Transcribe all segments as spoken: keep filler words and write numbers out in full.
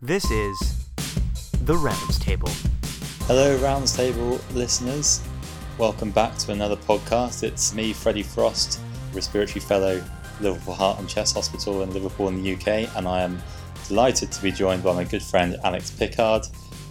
This is The Rounds Table. Hello Rounds Table listeners, welcome back to another podcast. It's me, Freddie Frost, Respiratory Fellow, Liverpool Heart and Chest Hospital in Liverpool in the U K, and I am delighted to be joined by my good friend Alex Pickard,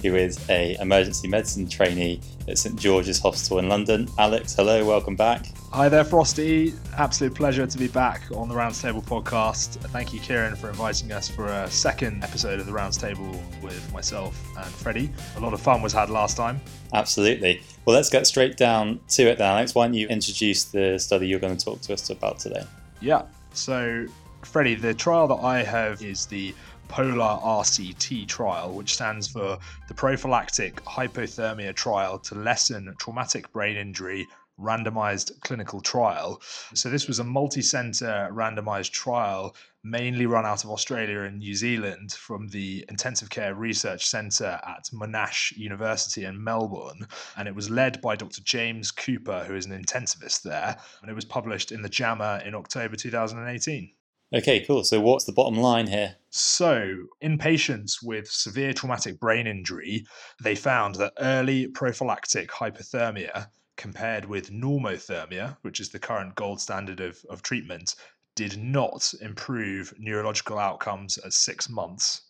who is an emergency medicine trainee at St George's Hospital in London. Alex, hello, welcome back. Hi there, Frosty. Absolute pleasure to be back on the Rounds Table podcast. Thank you, Kieran, for inviting us for a second episode of the Rounds Table with myself and Freddie. A lot of fun was had last time. Absolutely. Well, let's get straight down to it then, Alex. Why don't you introduce the study you're going to talk to us about today? Yeah. So, Freddie, the trial that I have is the Polar R C T trial, which stands for the Prophylactic Hypothermia Trial to Lessen Traumatic Brain Injury Randomized Clinical Trial. So this was a multi-center randomized trial, mainly run out of Australia and New Zealand from the Intensive Care Research Centre at Monash University in Melbourne. And it was led by Doctor James Cooper, who is an intensivist there. And it was published in the JAMA in October twenty eighteen. Okay, cool. So what's the bottom line here? So in patients with severe traumatic brain injury, they found that early prophylactic hypothermia compared with normothermia, which is the current gold standard of, of treatment, did not improve neurological outcomes at six months.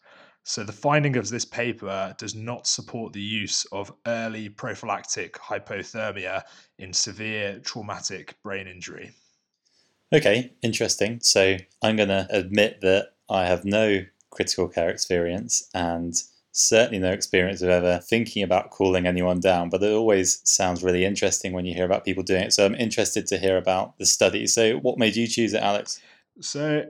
So the finding of this paper does not support the use of early prophylactic hypothermia in severe traumatic brain injury. Okay, interesting. So I'm going to admit that I have no critical care experience and certainly no experience of ever thinking about cooling anyone down, but it always sounds really interesting when you hear about people doing it. So I'm interested to hear about the study. So what made you choose it, Alex? So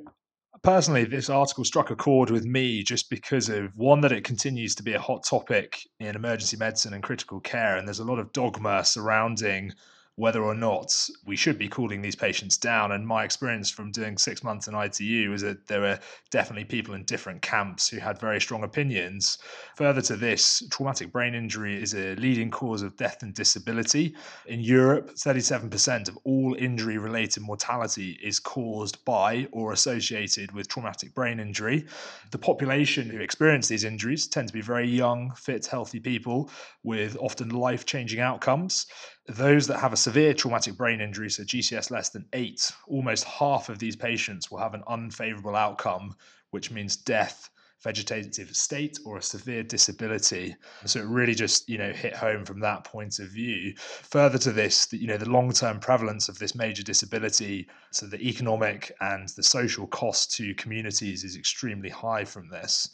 personally, this article struck a chord with me just because of, one, that it continues to be a hot topic in emergency medicine and critical care, and there's a lot of dogma surrounding whether or not we should be cooling these patients down. And my experience from doing six months in I T U is that there were definitely people in different camps who had very strong opinions. Further to this, traumatic brain injury is a leading cause of death and disability. In Europe, thirty-seven percent of all injury-related mortality is caused by or associated with traumatic brain injury. The population who experience these injuries tend to be very young, fit, healthy people with often life-changing outcomes. Those that have a severe traumatic brain injury, so G C S less than eight, almost half of these patients will have an unfavorable outcome, which means death, vegetative state, or a severe disability. So it really just, you know, hit home from that point of view. Further to this, the, you know, the long-term prevalence of this major disability, so the economic and the social cost to communities is extremely high from this.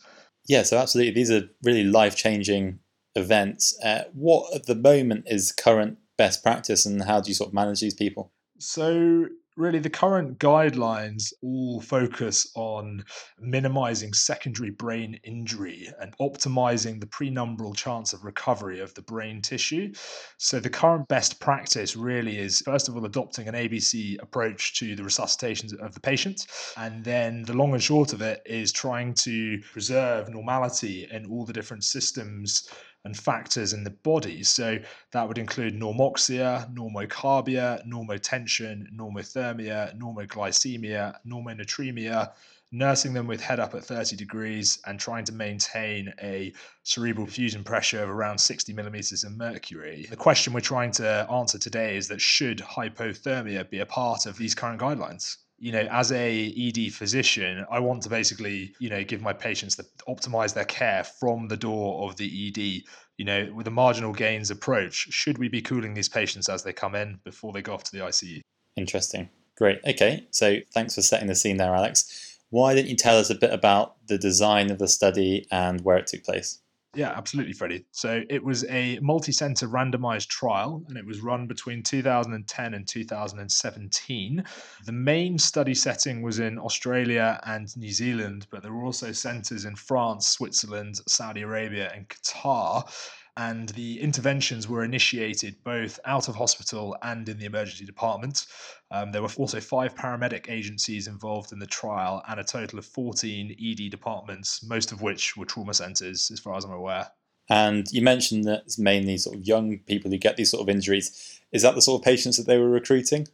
Yeah, so absolutely. These are really life-changing events. Uh, what at the moment is current best practice and how do you sort of manage these people? So really the current guidelines all focus on minimizing secondary brain injury and optimizing the prenumbral chance of recovery of the brain tissue. So the current best practice really is, first of all, adopting an A B C approach to the resuscitations of the patient. And then the long and short of it is trying to preserve normality in all the different systems and factors in the body. So that would include normoxia, normocarbia, normotension, normothermia, normoglycemia, normonatremia, nursing them with head up at thirty degrees and trying to maintain a cerebral perfusion pressure of around sixty millimeters of mercury. The question we're trying to answer today is that should hypothermia be a part of these current guidelines? You know, as a E D physician, I want to basically, you know, give my patients the optimize their care from the door of the E D, you know, with a marginal gains approach. Should we be cooling these patients as they come in before they go off to the I C U? Interesting. Great. Okay. So thanks for setting the scene there, Alex. Why don't you tell us a bit about the design of the study and where it took place? Yeah, absolutely, Freddie. So it was a multi-center randomized trial, and it was run between two thousand ten and two thousand seventeen. The main study setting was in Australia and New Zealand, but there were also centers in France, Switzerland, Saudi Arabia, and Qatar. And the interventions were initiated both out of hospital and in the emergency department. Um, there were also five paramedic agencies involved in the trial and a total of fourteen E D departments, most of which were trauma centres, as far as I'm aware. And you mentioned that it's mainly sort of young people who get these sort of injuries. Is that the sort of patients that they were recruiting?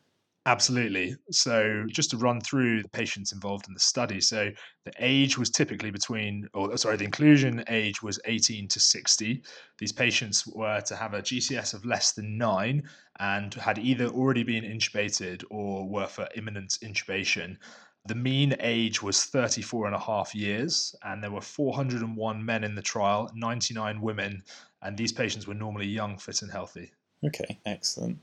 Absolutely. So just to run through the patients involved in the study. So the age was typically between, or sorry, the inclusion age was eighteen to sixty. These patients were to have a G C S of less than nine and had either already been intubated or were for imminent intubation. The mean age was thirty-four and a half years, and there were four hundred and one men in the trial, ninety-nine women, and these patients were normally young, fit and healthy. Okay, excellent.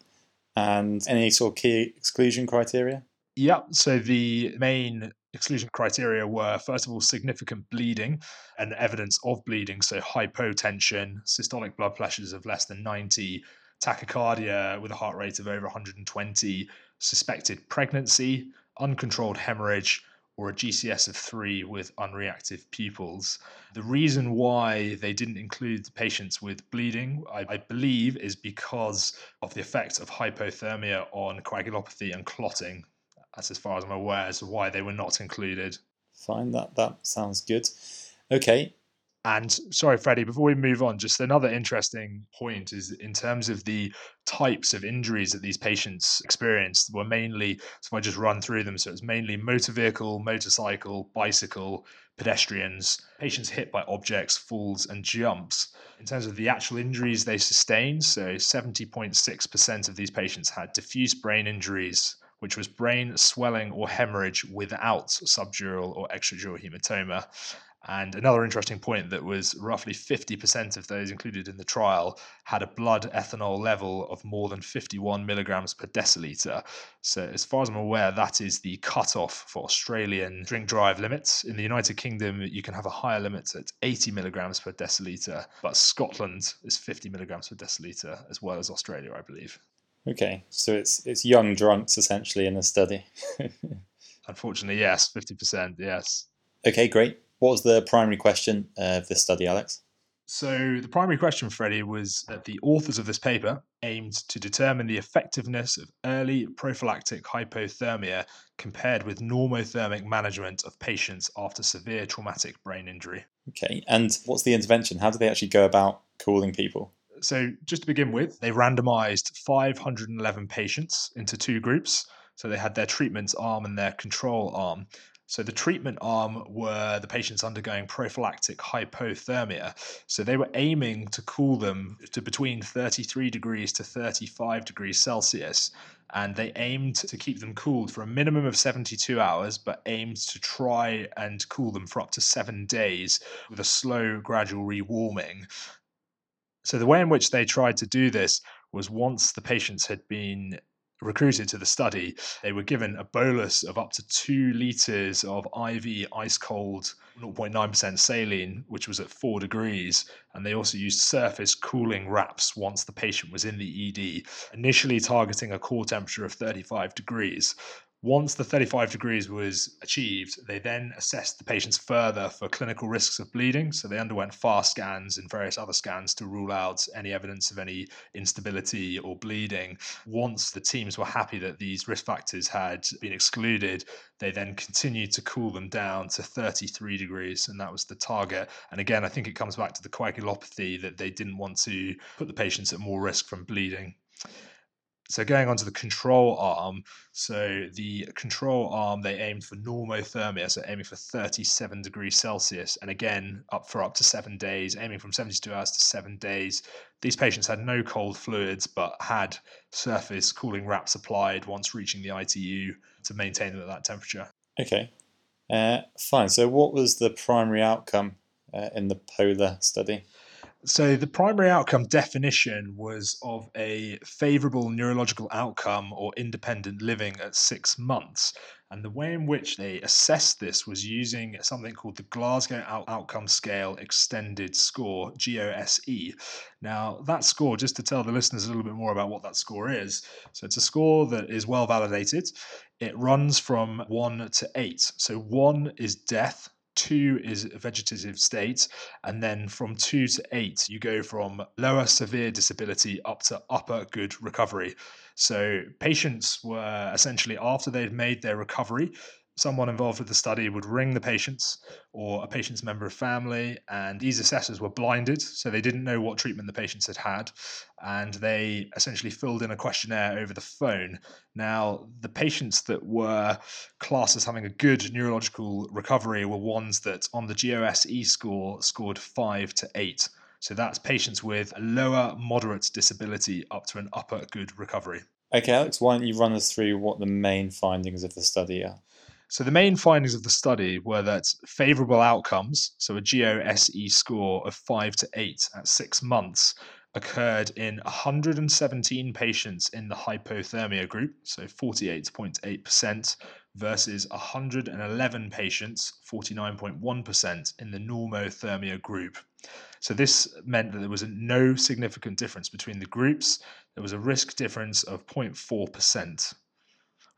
And any sort of key exclusion criteria? Yeah, so the main exclusion criteria were, first of all, significant bleeding and evidence of bleeding, so hypotension, systolic blood pressures of less than ninety, tachycardia with a heart rate of over one hundred twenty, suspected pregnancy, uncontrolled hemorrhage, or a G C S of three with unreactive pupils. The reason why they didn't include patients with bleeding, I, I believe, is because of the effect of hypothermia on coagulopathy and clotting. That's as far as I'm aware as to why they were not included. Fine, that, that sounds good. Okay. And sorry, Freddie, before we move on, just another interesting point is in terms of the types of injuries that these patients experienced were mainly, so if I just run through them, so it's mainly motor vehicle, motorcycle, bicycle, pedestrians, patients hit by objects, falls and jumps. In terms of the actual injuries they sustained, so seventy point six percent of these patients had diffuse brain injuries, which was brain swelling or hemorrhage without subdural or extradural hematoma. And another interesting point that was roughly fifty percent of those included in the trial had a blood ethanol level of more than fifty-one milligrams per deciliter. So as far as I'm aware, that is the cutoff for Australian drink drive limits. In the United Kingdom, you can have a higher limit at eighty milligrams per deciliter, but Scotland is fifty milligrams per deciliter, as well as Australia, I believe. Okay, so it's it's young drunks essentially in the study. Unfortunately, yes, fifty percent, yes. Okay, great. What was the primary question of this study, Alex? So the primary question, Freddie, was that the authors of this paper aimed to determine the effectiveness of early prophylactic hypothermia compared with normothermic management of patients after severe traumatic brain injury. Okay, and what's the intervention? How do they actually go about cooling people? So just to begin with, they randomized five hundred eleven patients into two groups. So they had their treatment arm and their control arm. So the treatment arm were the patients undergoing prophylactic hypothermia. So they were aiming to cool them to between thirty-three degrees to thirty-five degrees Celsius. And they aimed to keep them cooled for a minimum of seventy-two hours, but aimed to try and cool them for up to seven days with a slow, gradual rewarming. So the way in which they tried to do this was once the patients had been recruited to the study, they were given a bolus of up to two litres of I V ice cold zero point nine percent saline, which was at four degrees. And they also used surface cooling wraps once the patient was in the E D, initially targeting a core temperature of thirty-five degrees. Once the thirty-five degrees was achieved, they then assessed the patients further for clinical risks of bleeding. So they underwent FAST scans and various other scans to rule out any evidence of any instability or bleeding. Once the teams were happy that these risk factors had been excluded, they then continued to cool them down to thirty-three degrees, and that was the target. And again, I think it comes back to the coagulopathy that they didn't want to put the patients at more risk from bleeding. So going on to the control arm, so the control arm, they aimed for normothermia, so aiming for thirty-seven degrees Celsius, and again, up for up to seven days, aiming from seventy-two hours to seven days. These patients had no cold fluids, but had surface cooling wraps applied once reaching the I T U to maintain them at that temperature. Okay, uh, fine. So what was the primary outcome uh, in the Polar study? So the primary outcome definition was of a favourable neurological outcome or independent living at six months. And the way in which they assessed this was using something called the Glasgow Outcome Scale Extended score, GOSE. Now, that score, just to tell the listeners a little bit more about what that score is, so it's a score that is well validated. It runs from one to eight. So one is death. Two is a vegetative state, and then from two to eight, you go from lower severe disability up to upper good recovery. So patients were essentially, after they'd made their recovery, someone involved with the study would ring the patients or a patient's member of family, and these assessors were blinded, so they didn't know what treatment the patients had had, and they essentially filled in a questionnaire over the phone. Now, the patients that were classed as having a good neurological recovery were ones that on the G O S E score scored five to eight. So that's patients with a lower moderate disability up to an upper good recovery. Okay, Alex, why don't you run us through what the main findings of the study are? So the main findings of the study were that favourable outcomes, so a G O S E score of five to eight at six months, occurred in one hundred seventeen patients in the hypothermia group, so forty-eight point eight percent, versus one hundred eleven patients, forty-nine point one percent, in the normothermia group. So this meant that there was no significant difference between the groups. There was a risk difference of zero point four percent,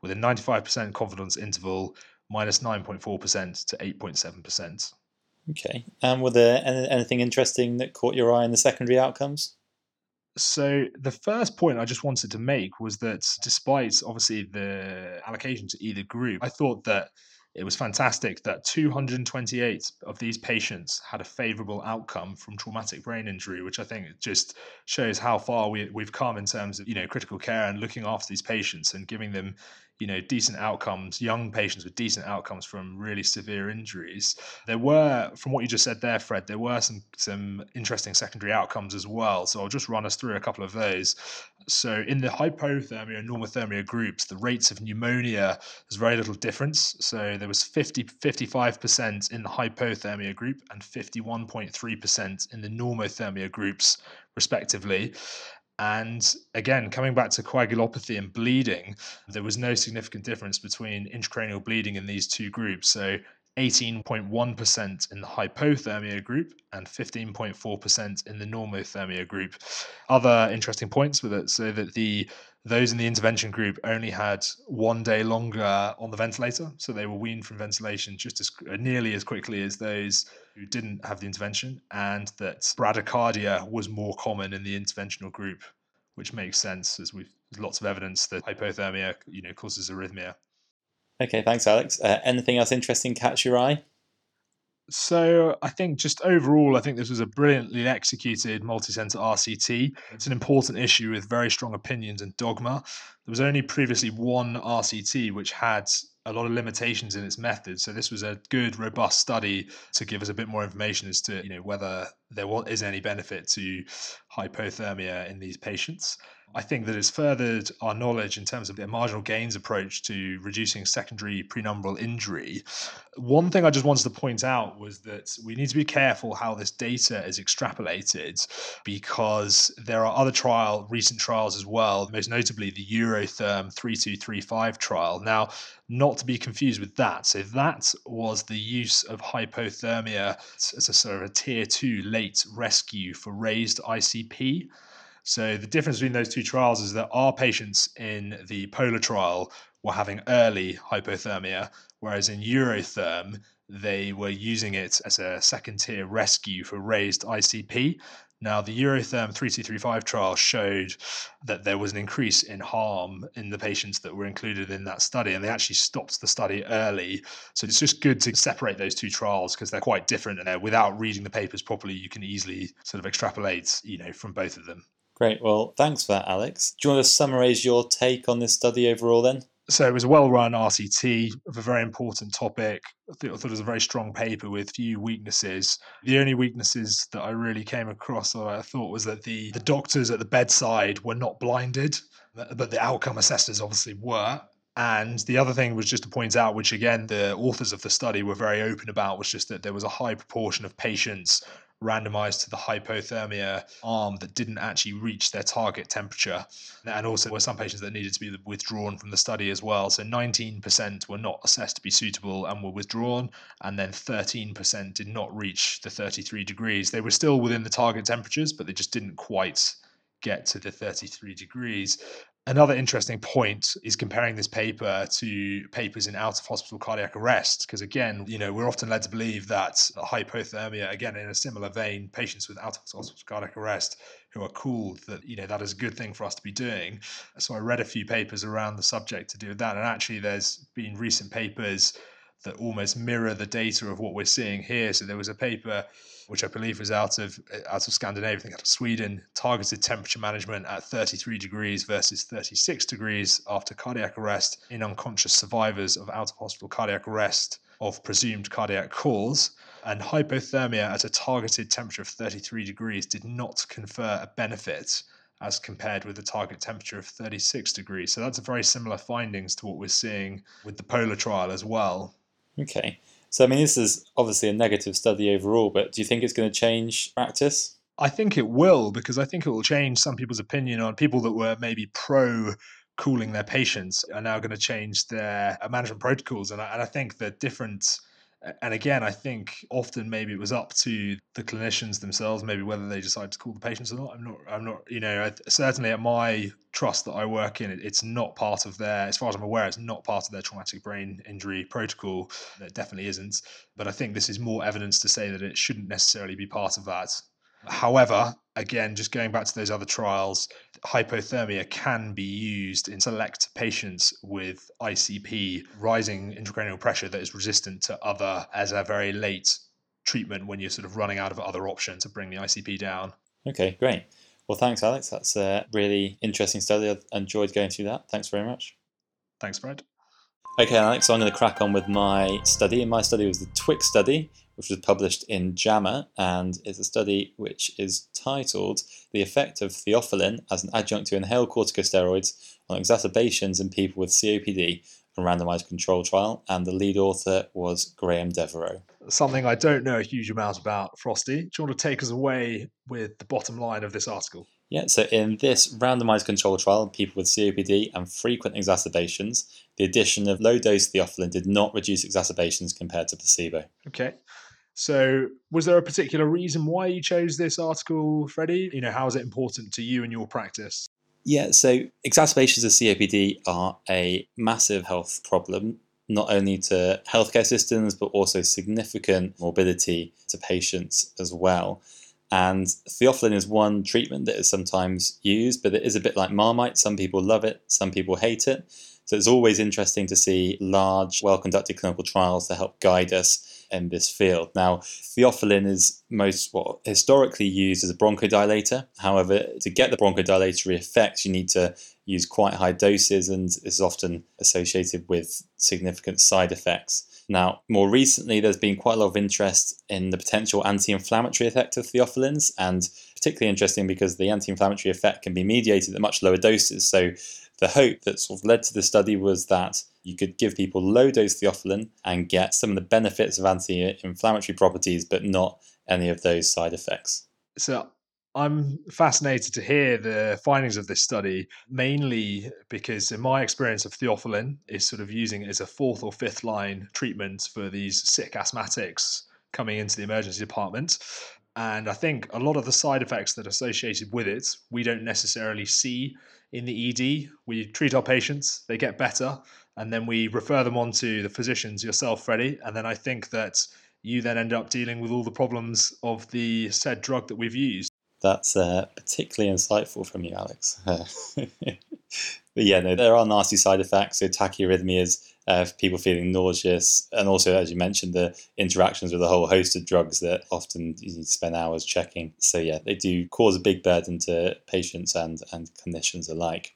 with a ninety-five percent confidence interval, minus nine point four percent to eight point seven percent. Okay. And were there anything interesting that caught your eye in the secondary outcomes? So the first point I just wanted to make was that despite obviously the allocation to either group, I thought that it was fantastic that two hundred twenty-eight of these patients had a favourable outcome from traumatic brain injury, which I think just shows how far we, we've come in terms of, you know, critical care and looking after these patients and giving them, you know, decent outcomes, young patients with decent outcomes from really severe injuries. There were, from what you just said there, Fred, there were some, some interesting secondary outcomes as well. So I'll just run us through a couple of those. So in the hypothermia and normothermia groups, the rates of pneumonia, there's very little difference. So there was fifty, fifty-five percent in the hypothermia group and fifty-one point three percent in the normothermia groups, respectively. And again, coming back to coagulopathy and bleeding, there was no significant difference between intracranial bleeding in these two groups. So eighteen point one percent in the hypothermia group and fifteen point four percent in the normothermia group. Other interesting points were that so that the those in the intervention group only had one day longer on the ventilator, so they were weaned from ventilation just as nearly as quickly as those who didn't have the intervention, and that bradycardia was more common in the interventional group, which makes sense as we've lots of evidence that hypothermia, you know, causes arrhythmia. Okay, thanks, Alex. Uh, anything else interesting catch your eye? So I think just overall, I think this was a brilliantly executed multi-center R C T. It's an important issue with very strong opinions and dogma. There was only previously one R C T which had a lot of limitations in its methods. So this was a good, robust study to give us a bit more information as to, you know, whether there is any benefit to hypothermia in these patients. I think that it's furthered our knowledge in terms of the marginal gains approach to reducing secondary prenumbral injury. One thing I just wanted to point out was that we need to be careful how this data is extrapolated, because there are other trial, recent trials as well, most notably the Eurotherm thirty-two thirty-five trial. Now, not to be confused with that. So that was the use of hypothermia as a sort of a tier two late rescue for raised I C P. So the difference between those two trials is that our patients in the Polar trial were having early hypothermia, whereas in Eurotherm, they were using it as a second-tier rescue for raised I C P. Now, the Eurotherm thirty-two thirty-five trial showed that there was an increase in harm in the patients that were included in that study, and they actually stopped the study early. So it's just good to separate those two trials because they're quite different, and without reading the papers properly, you can easily sort of extrapolate, you know, from both of them. Great. Well, thanks for that, Alex. Do you want to summarise your take on this study overall then? So it was a well-run R C T of a very important topic. I thought, I thought it was a very strong paper with few weaknesses. The only weaknesses that I really came across, or I thought, was that the, the doctors at the bedside were not blinded, but the outcome assessors obviously were. And the other thing was just to point out, which again, the authors of the study were very open about, was just that there was a high proportion of patients randomized to the hypothermia arm that didn't actually reach their target temperature. And also there were some patients that needed to be withdrawn from the study as well. So nineteen percent were not assessed to be suitable and were withdrawn. And then thirteen percent did not reach the thirty-three degrees. They were still within the target temperatures, but they just didn't quite get to the thirty-three degrees. Another interesting point is comparing this paper to papers in out-of-hospital cardiac arrest, because again, you know, we're often led to believe that hypothermia, again, in a similar vein, patients with out-of-hospital cardiac arrest who are cooled, that, you know, that is a good thing for us to be doing. So I read a few papers around the subject to do with that, and actually there's been recent papers that almost mirror the data of what we're seeing here. So there was a paper which I believe was out of out of Scandinavia, I think out of Sweden, targeted temperature management at thirty-three degrees versus thirty-six degrees after cardiac arrest in unconscious survivors of out-of-hospital cardiac arrest of presumed cardiac cause. And hypothermia at a targeted temperature of thirty-three degrees did not confer a benefit as compared with the target temperature of thirty-six degrees. So that's a very similar findings to what we're seeing with the polar trial as well. Okay. So, I mean, this is obviously a negative study overall, but do you think it's going to change practice? I think it will, because I think it will change some people's opinion on people that were maybe pro cooling their patients are now going to change their management protocols. And I, and I think the difference, and again, I think often maybe it was up to the clinicians themselves, maybe whether they decide to cool the patients or not. I'm not, I'm not, you know, certainly at my trust that I work in, it's not part of their, as far as I'm aware, it's not part of their traumatic brain injury protocol. It definitely isn't. But I think this is more evidence to say that it shouldn't necessarily be part of that. However, again, just going back to those other trials, hypothermia can be used in select patients with I C P, rising intracranial pressure that is resistant to other, as a very late treatment when you're sort of running out of other options to bring the I C P down. Okay, great. Well, thanks, Alex. That's a really interesting study. I've enjoyed going through that. Thanks very much. Thanks, Brad. Okay, Alex, so I'm going to crack on with my study. My study was the TWICS study, which was published in JAMA, and it's a study which is titled The Effect of Theophylline as an Adjunct to Inhaled Corticosteroids on Exacerbations in People with C O P D, a Randomized Control Trial, and the lead author was Graham Devereux. Something I don't know a huge amount about, Frosty. Do you want to take us away with the bottom line of this article? Yeah, so in this randomized control trial, people with C O P D and frequent exacerbations, the addition of low-dose theophylline did not reduce exacerbations compared to placebo. Okay. So was there a particular reason why you chose this article, Freddie? You know, how is it important to you and your practice? Yeah, so exacerbations of C O P D are a massive health problem, not only to healthcare systems, but also significant morbidity to patients as well. And theophylline is one treatment that is sometimes used, but it is a bit like Marmite. Some people love it, some people hate it. So it's always interesting to see large, well-conducted clinical trials to help guide us in this field. Now, theophylline is most well, historically used as a bronchodilator. However, to get the bronchodilatory effects, you need to use quite high doses, and is often associated with significant side effects. Now, more recently, there's been quite a lot of interest in the potential anti-inflammatory effect of theophylline, and particularly interesting because the anti-inflammatory effect can be mediated at much lower doses. So the hope that sort of led to the study was that you could give people low-dose theophylline and get some of the benefits of anti-inflammatory properties, but not any of those side effects. So I'm fascinated to hear the findings of this study, mainly because in my experience of theophylline is sort of using it as a fourth or fifth line treatment for these sick asthmatics coming into the emergency department. And I think a lot of the side effects that are associated with it, we don't necessarily see in the E D. We treat our patients, they get better, and then we refer them on to the physicians, yourself, Freddie. And then I think that you then end up dealing with all the problems of the said drug that we've used. That's uh, particularly insightful from you, Alex. But yeah, no, there are nasty side effects. So tachyarrhythmias, uh, people feeling nauseous, and also, as you mentioned, the interactions with a whole host of drugs that often you need to spend hours checking. So yeah, they do cause a big burden to patients and, and clinicians alike.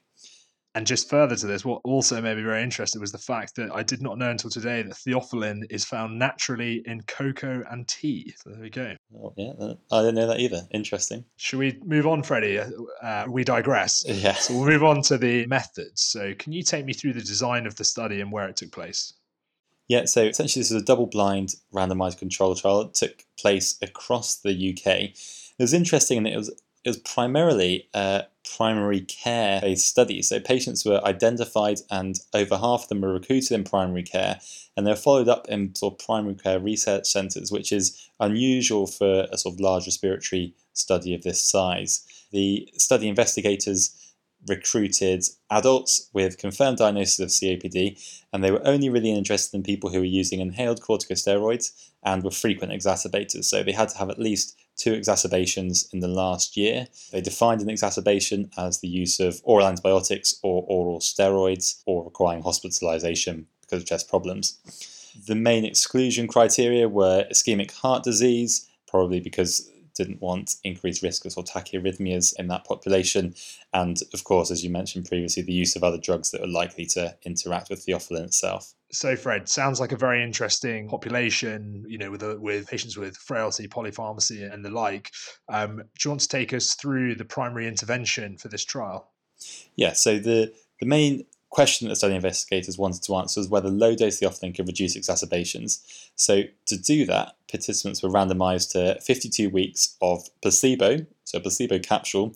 And just further to this, what also made me very interested was the fact that I did not know until today that theophylline is found naturally in cocoa and tea. So there we go. Oh, yeah, I didn't know that either. Interesting. Should we move on, Freddie? Uh, we digress. Yeah. So we'll move on to the methods. So can you take me through the design of the study and where it took place? Yeah, so essentially this is a double-blind randomized control trial. It took place across the U K. It was interesting in that it was It was primarily a primary care-based study. So patients were identified and over half of them were recruited in primary care, and they were followed up in sort of primary care research centres, which is unusual for a sort of large respiratory study of this size. The study investigators recruited adults with confirmed diagnosis of C O P D, and they were only really interested in people who were using inhaled corticosteroids and were frequent exacerbators. So they had to have at least two exacerbations in the last year. They defined an exacerbation as the use of oral antibiotics or oral steroids or requiring hospitalisation because of chest problems. The main exclusion criteria were ischemic heart disease, probably because didn't want increased risk of sort of tachyarrhythmias in that population. And of course, as you mentioned previously, the use of other drugs that are likely to interact with theophylline itself. So Fred, sounds like a very interesting population, you know, with a, with patients with frailty, polypharmacy and the like. Um, do you want to take us through the primary intervention for this trial? Yeah, so the, the main question that the study investigators wanted to answer was whether low-dose theophylline could reduce exacerbations. So to do that, participants were randomised to fifty-two weeks of placebo, so a placebo capsule,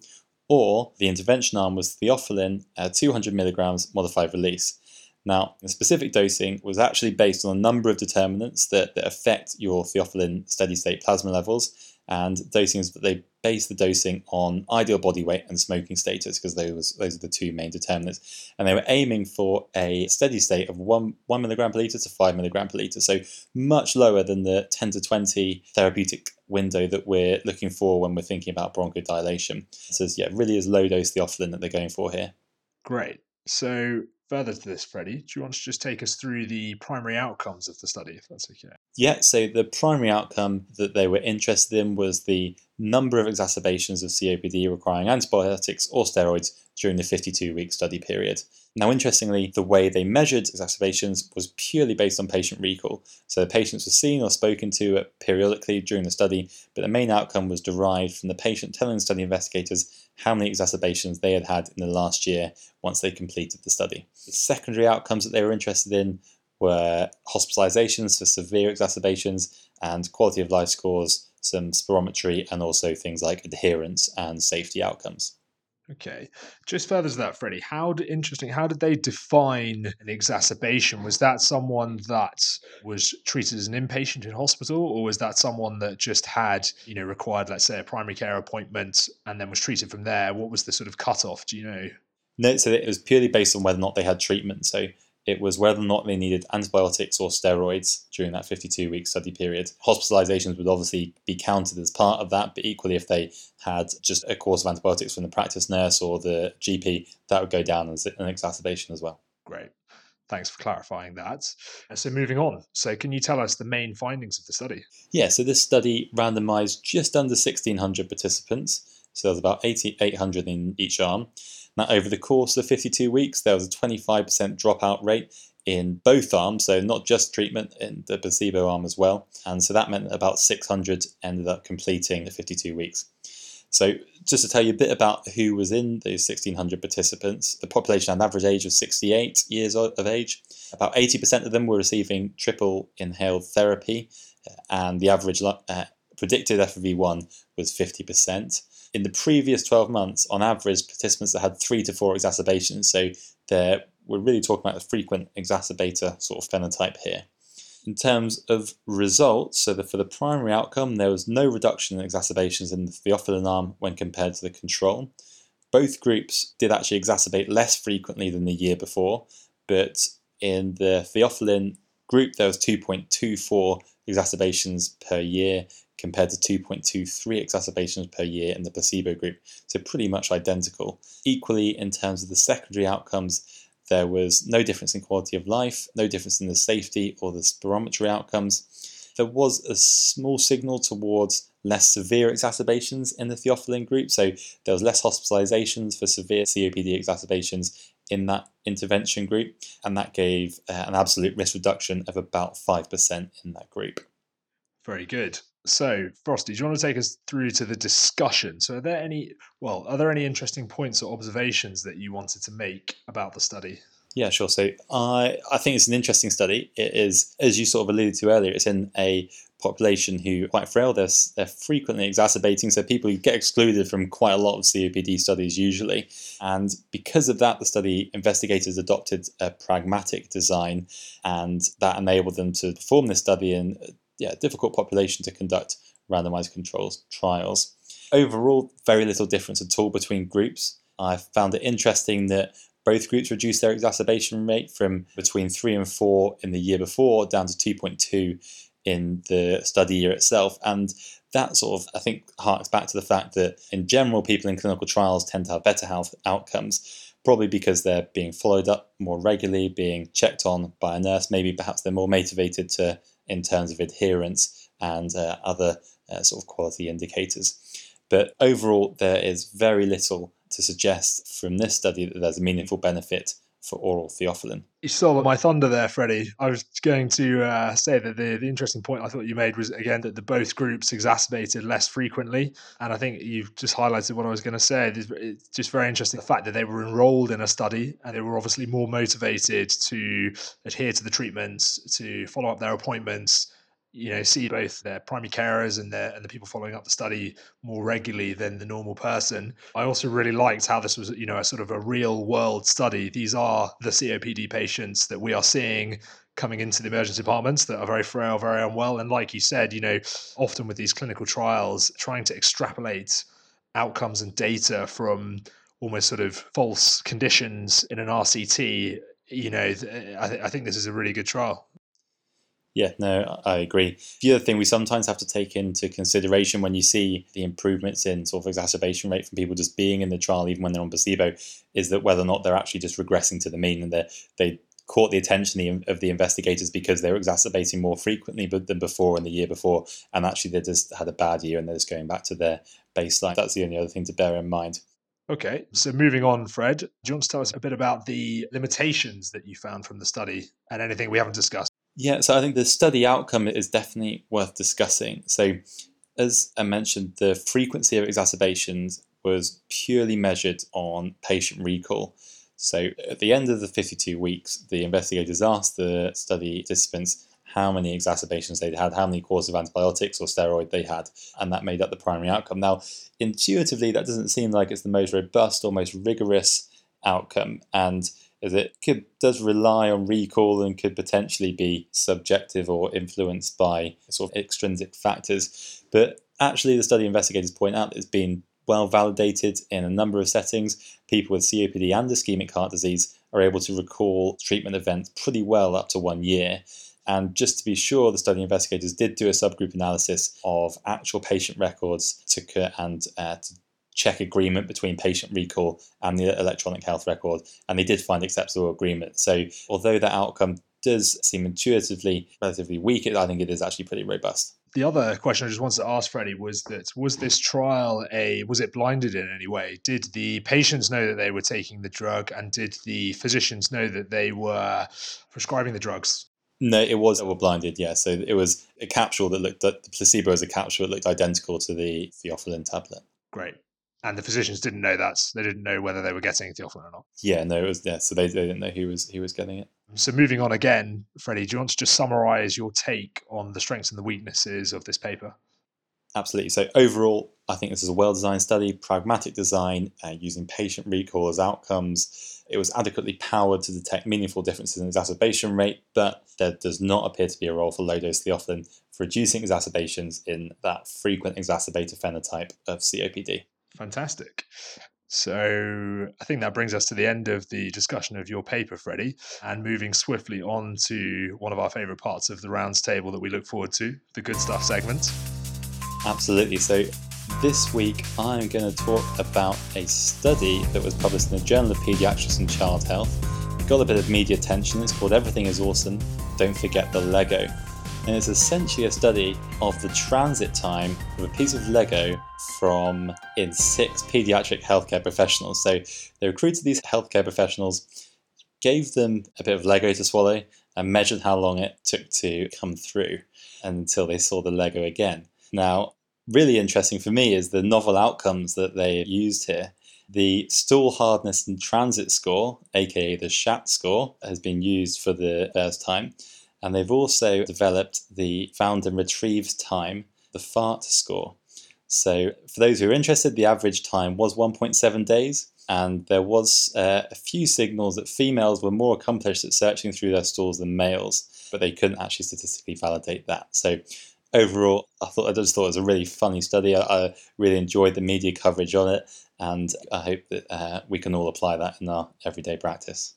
or the intervention arm was theophylline uh, two hundred milligrams modified release. Now, the specific dosing was actually based on a number of determinants that, that affect your theophylline steady-state plasma levels, and dosing is that they based the dosing on ideal body weight and smoking status, because those those are the two main determinants. And they were aiming for a steady state of one one milligram per litre to five milligram per litre, so much lower than the ten to twenty therapeutic window that we're looking for when we're thinking about bronchodilation. So yeah, really is low dose theophylline that they're going for here. Great. So further to this, Freddie, do you want to just take us through the primary outcomes of the study, if that's okay? Yeah, so the primary outcome that they were interested in was the number of exacerbations of C O P D requiring antibiotics or steroids during the fifty-two-week study period. Now, interestingly, the way they measured exacerbations was purely based on patient recall. So the patients were seen or spoken to periodically during the study, but the main outcome was derived from the patient telling the study investigators how many exacerbations they had had in the last year once they completed the study. The secondary outcomes that they were interested in were hospitalizations for severe exacerbations and quality of life scores, some spirometry, and also things like adherence and safety outcomes. Okay. Just further to that, Freddie, how did, interesting, how did they define an exacerbation? Was that someone that was treated as an inpatient in hospital, or was that someone that just had, you know, required, let's say, a primary care appointment and then was treated from there? What was the sort of cutoff? Do you know? No, so it was purely based on whether or not they had treatment. So it was whether or not they needed antibiotics or steroids during that fifty-two-week study period. Hospitalizations would obviously be counted as part of that, but equally if they had just a course of antibiotics from the practice nurse or the G P, that would go down as an exacerbation as well. Great. Thanks for clarifying that. So moving on. So can you tell us the main findings of the study? Yeah, so this study randomized just under sixteen hundred participants. So there was about eighty-eight hundred in each arm. Now, over the course of fifty-two weeks, there was a twenty-five percent dropout rate in both arms, so not just treatment, in the placebo arm as well. And so that meant that about six hundred ended up completing the fifty-two weeks. So just to tell you a bit about who was in those sixteen hundred participants, the population had an average age of sixty-eight years of age. About eighty percent of them were receiving triple inhaled therapy, and the average uh, predicted F E V one was fifty percent. In the previous twelve months, on average, participants that had three to four exacerbations, so they're, we're really talking about the frequent exacerbator sort of phenotype here. In terms of results, so the, for the primary outcome, there was no reduction in exacerbations in the theophylline arm when compared to the control. Both groups did actually exacerbate less frequently than the year before, but in the theophylline group, there was two point two four exacerbations per year, compared to two point two three exacerbations per year in the placebo group, so pretty much identical. Equally, in terms of the secondary outcomes, there was no difference in quality of life, no difference in the safety or the spirometry outcomes. There was a small signal towards less severe exacerbations in the theophylline group, so there was less hospitalizations for severe C O P D exacerbations in that intervention group, and that gave uh, an absolute risk reduction of about five percent in that group. Very good. So, Frosty, do you want to take us through to the discussion? So, are there any, well, are there any interesting points or observations that you wanted to make about the study? Yeah, sure. So, I I think it's an interesting study. It is, as you sort of alluded to earlier, it's in a population who are quite frail. They're they're frequently exacerbating, so people who get excluded from quite a lot of C O P D studies usually. And because of that, the study investigators adopted a pragmatic design, and that enabled them to perform this study in. Yeah, difficult population to conduct randomized controls trials. Overall, very little difference at all between groups. I found it interesting that both groups reduced their exacerbation rate from between three and four in the year before down to two point two in the study year itself. And that sort of, I think, harks back to the fact that in general, people in clinical trials tend to have better health outcomes, probably because they're being followed up more regularly, being checked on by a nurse. Maybe perhaps they're more motivated to in terms of adherence and uh, other uh, sort of quality indicators. But overall, there is very little to suggest from this study that there's a meaningful benefit for oral theophylline. You stole my thunder there, Freddie. I was going to uh, say that the, the interesting point I thought you made was, again, that the both groups exacerbated less frequently. And I think you've just highlighted what I was going to say. It's just very interesting, the fact that they were enrolled in a study and they were obviously more motivated to adhere to the treatments, to follow up their appointments, you know, see both their primary carers and, their, and the people following up the study more regularly than the normal person. I also really liked how this was, you know, a sort of a real world study. These are the C O P D patients that we are seeing coming into the emergency departments that are very frail, very unwell. And like you said, you know, often with these clinical trials, trying to extrapolate outcomes and data from almost sort of false conditions in an R C T, you know, I, th- I think this is a really good trial. Yeah, no, I agree. The other thing we sometimes have to take into consideration when you see the improvements in sort of exacerbation rate from people just being in the trial, even when they're on placebo, is that whether or not they're actually just regressing to the mean, and that they caught the attention of the investigators because they were exacerbating more frequently than before and the year before, and actually they just had a bad year and they're just going back to their baseline. That's the only other thing to bear in mind. Okay, so moving on, Fred, do you want to tell us a bit about the limitations that you found from the study and anything we haven't discussed? Yeah, so I think the study outcome is definitely worth discussing. So as I mentioned, the frequency of exacerbations was purely measured on patient recall. So at the end of the fifty-two weeks, the investigators asked the study participants how many exacerbations they'd had, how many courses of antibiotics or steroid they had, and that made up the primary outcome. Now, intuitively, that doesn't seem like it's the most robust or most rigorous outcome, and is it could, does rely on recall and could potentially be subjective or influenced by sort of extrinsic factors. But actually, the study investigators point out that it's been well validated in a number of settings. People with C O P D and ischemic heart disease are able to recall treatment events pretty well up to one year. And just to be sure, the study investigators did do a subgroup analysis of actual patient records to and uh, to check agreement between patient recall and the electronic health record, and they did find acceptable agreement. So although that outcome does seem intuitively relatively weak, I think it is actually pretty robust. The other question I just wanted to ask, Freddie, was that was this trial a was it blinded in any way? Did the patients know that they were taking the drug, and did the physicians know that they were prescribing the drugs? No, it was all blinded, yeah. So it was a capsule that looked at the placebo as a capsule that looked identical to the theophylline tablet. Great. And the physicians didn't know that. They didn't know whether they were getting theophylline or not. Yeah, no, it was yeah. So they, they didn't know who was who was getting it. So moving on again, Freddie, do you want to just summarise your take on the strengths and the weaknesses of this paper? Absolutely. So overall, I think this is a well-designed study, pragmatic design, uh, using patient recall as outcomes. It was adequately powered to detect meaningful differences in exacerbation rate, but there does not appear to be a role for low-dose theophylline for reducing exacerbations in that frequent exacerbator phenotype of C O P D. Fantastic. So I think that brings us to the end of the discussion of your paper, Freddie, and moving swiftly on to one of our favourite parts of the rounds table that we look forward to, the good stuff segment. Absolutely. So this week I'm going to talk about a study that was published in the Journal of Paediatrics and Child Health. It got a bit of media attention. It's called Everything is Awesome, Don't Forget the Lego. And it's essentially a study of the transit time of a piece of Lego from in six paediatric healthcare professionals. So they recruited these healthcare professionals, gave them a bit of Lego to swallow, and measured how long it took to come through until they saw the Lego again. Now, really interesting for me is the novel outcomes that they used here. The stool hardness and transit score, aka the SHAT score, has been used for the first time. And they've also developed the found and retrieved time, the FART score. So for those who are interested, the average time was one point seven days. And there was uh, a few signals that females were more accomplished at searching through their stools than males, but they couldn't actually statistically validate that. So overall, I thought I just thought it was a really funny study. I, I really enjoyed the media coverage on it, and I hope that uh, we can all apply that in our everyday practice.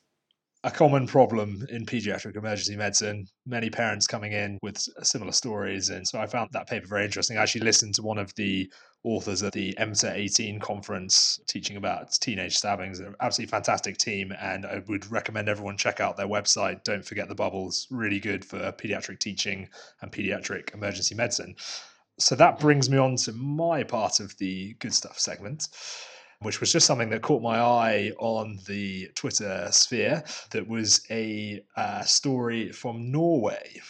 A common problem in paediatric emergency medicine, many parents coming in with similar stories. And so I found that paper very interesting. I actually listened to one of the authors at the M S A eighteen conference teaching about teenage stabbings. They're an absolutely fantastic team. And I would recommend everyone check out their website, Don't Forget the Bubbles. Really good for paediatric teaching and paediatric emergency medicine. So that brings me on to my part of the good stuff segment, which was just something that caught my eye on the Twitter sphere. That was a uh, story from Norway.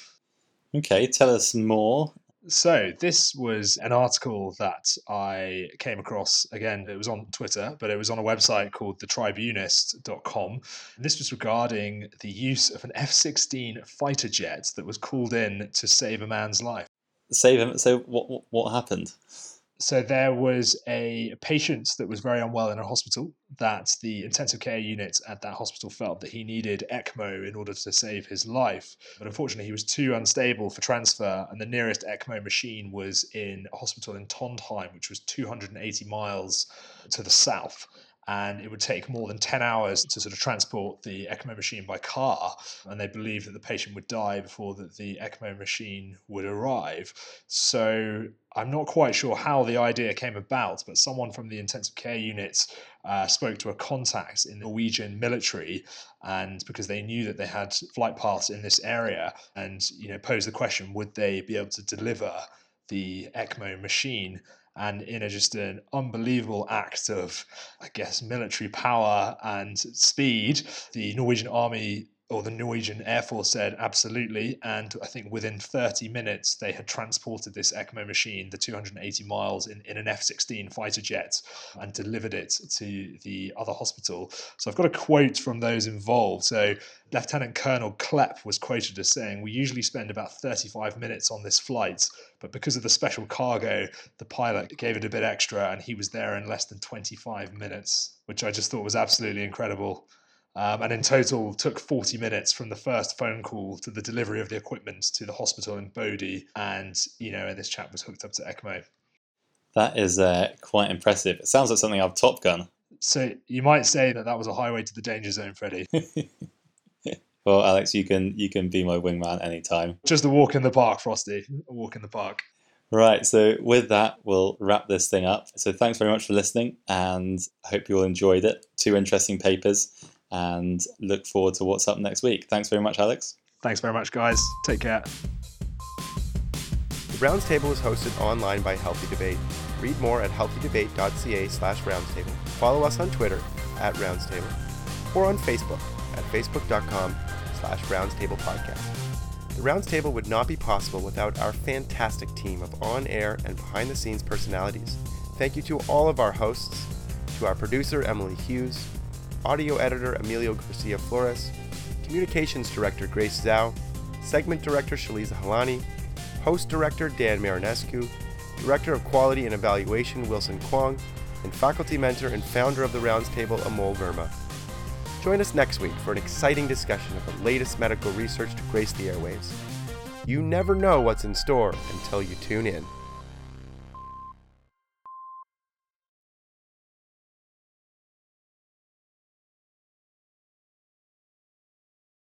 Okay, tell us more. So this was an article that I came across. Again, it was on Twitter, but it was on a website called the tribunist dot com. This was regarding the use of an F sixteen fighter jet that was called in to save a man's life. Save him? So what? What, what happened? So there was a patient that was very unwell in a hospital that the intensive care unit at that hospital felt that he needed ECMO in order to save his life. But unfortunately, he was too unstable for transfer, and the nearest ECMO machine was in a hospital in Trondheim, which was two hundred eighty miles to the south. And it would take more than ten hours to sort of transport the ECMO machine by car. And they believed that the patient would die before the, the ECMO machine would arrive. So I'm not quite sure how the idea came about, but someone from the intensive care unit uh, spoke to a contact in the Norwegian military, and because they knew that they had flight paths in this area, and, you know, posed the question, would they be able to deliver the ECMO machine? And in a, just an unbelievable act of, I guess, military power and speed, the Norwegian Army or the Norwegian Air Force said absolutely. And I think within thirty minutes, they had transported this ECMO machine, the two hundred eighty miles, in, in an F sixteen fighter jet and delivered it to the other hospital. So I've got a quote from those involved. So Lieutenant Colonel Klepp was quoted as saying, "We usually spend about thirty-five minutes on this flight, but because of the special cargo, the pilot gave it a bit extra and he was there in less than twenty-five minutes, which I just thought was absolutely incredible. Um, and in total took forty minutes from the first phone call to the delivery of the equipment to the hospital in Bodø. And, you know, this chap was hooked up to ECMO. That is uh, quite impressive. It sounds like something I've Top Gun. So you might say that that was a highway to the danger zone, Freddie. Well, Alex, you can you can be my wingman anytime. Just a walk in the park, Frosty. A walk in the park. Right, so with that, we'll wrap this thing up. So thanks very much for listening, and I hope you all enjoyed it. Two interesting papers, and look forward to what's up next week. Thanks very much, Alex. Thanks very much, guys. Take care. The Rounds Table is hosted online by Healthy Debate. Read more at healthydebate.ca slash roundstable. Follow us on Twitter at roundstable or on Facebook at facebook.com slash roundtablepodcast. The Rounds Table would not be possible without our fantastic team of on-air and behind-the-scenes personalities. Thank you to all of our hosts, to our producer, Emily Hughes, audio editor, Emilio Garcia Flores, communications director, Grace Zhao, segment director, Shaliza Halani, host director, Dan Marinescu, director of quality and evaluation, Wilson Kwong, and faculty mentor and founder of the Rounds Table, Amol Verma. Join us next week for an exciting discussion of the latest medical research to grace the airwaves. You never know what's in store until you tune in.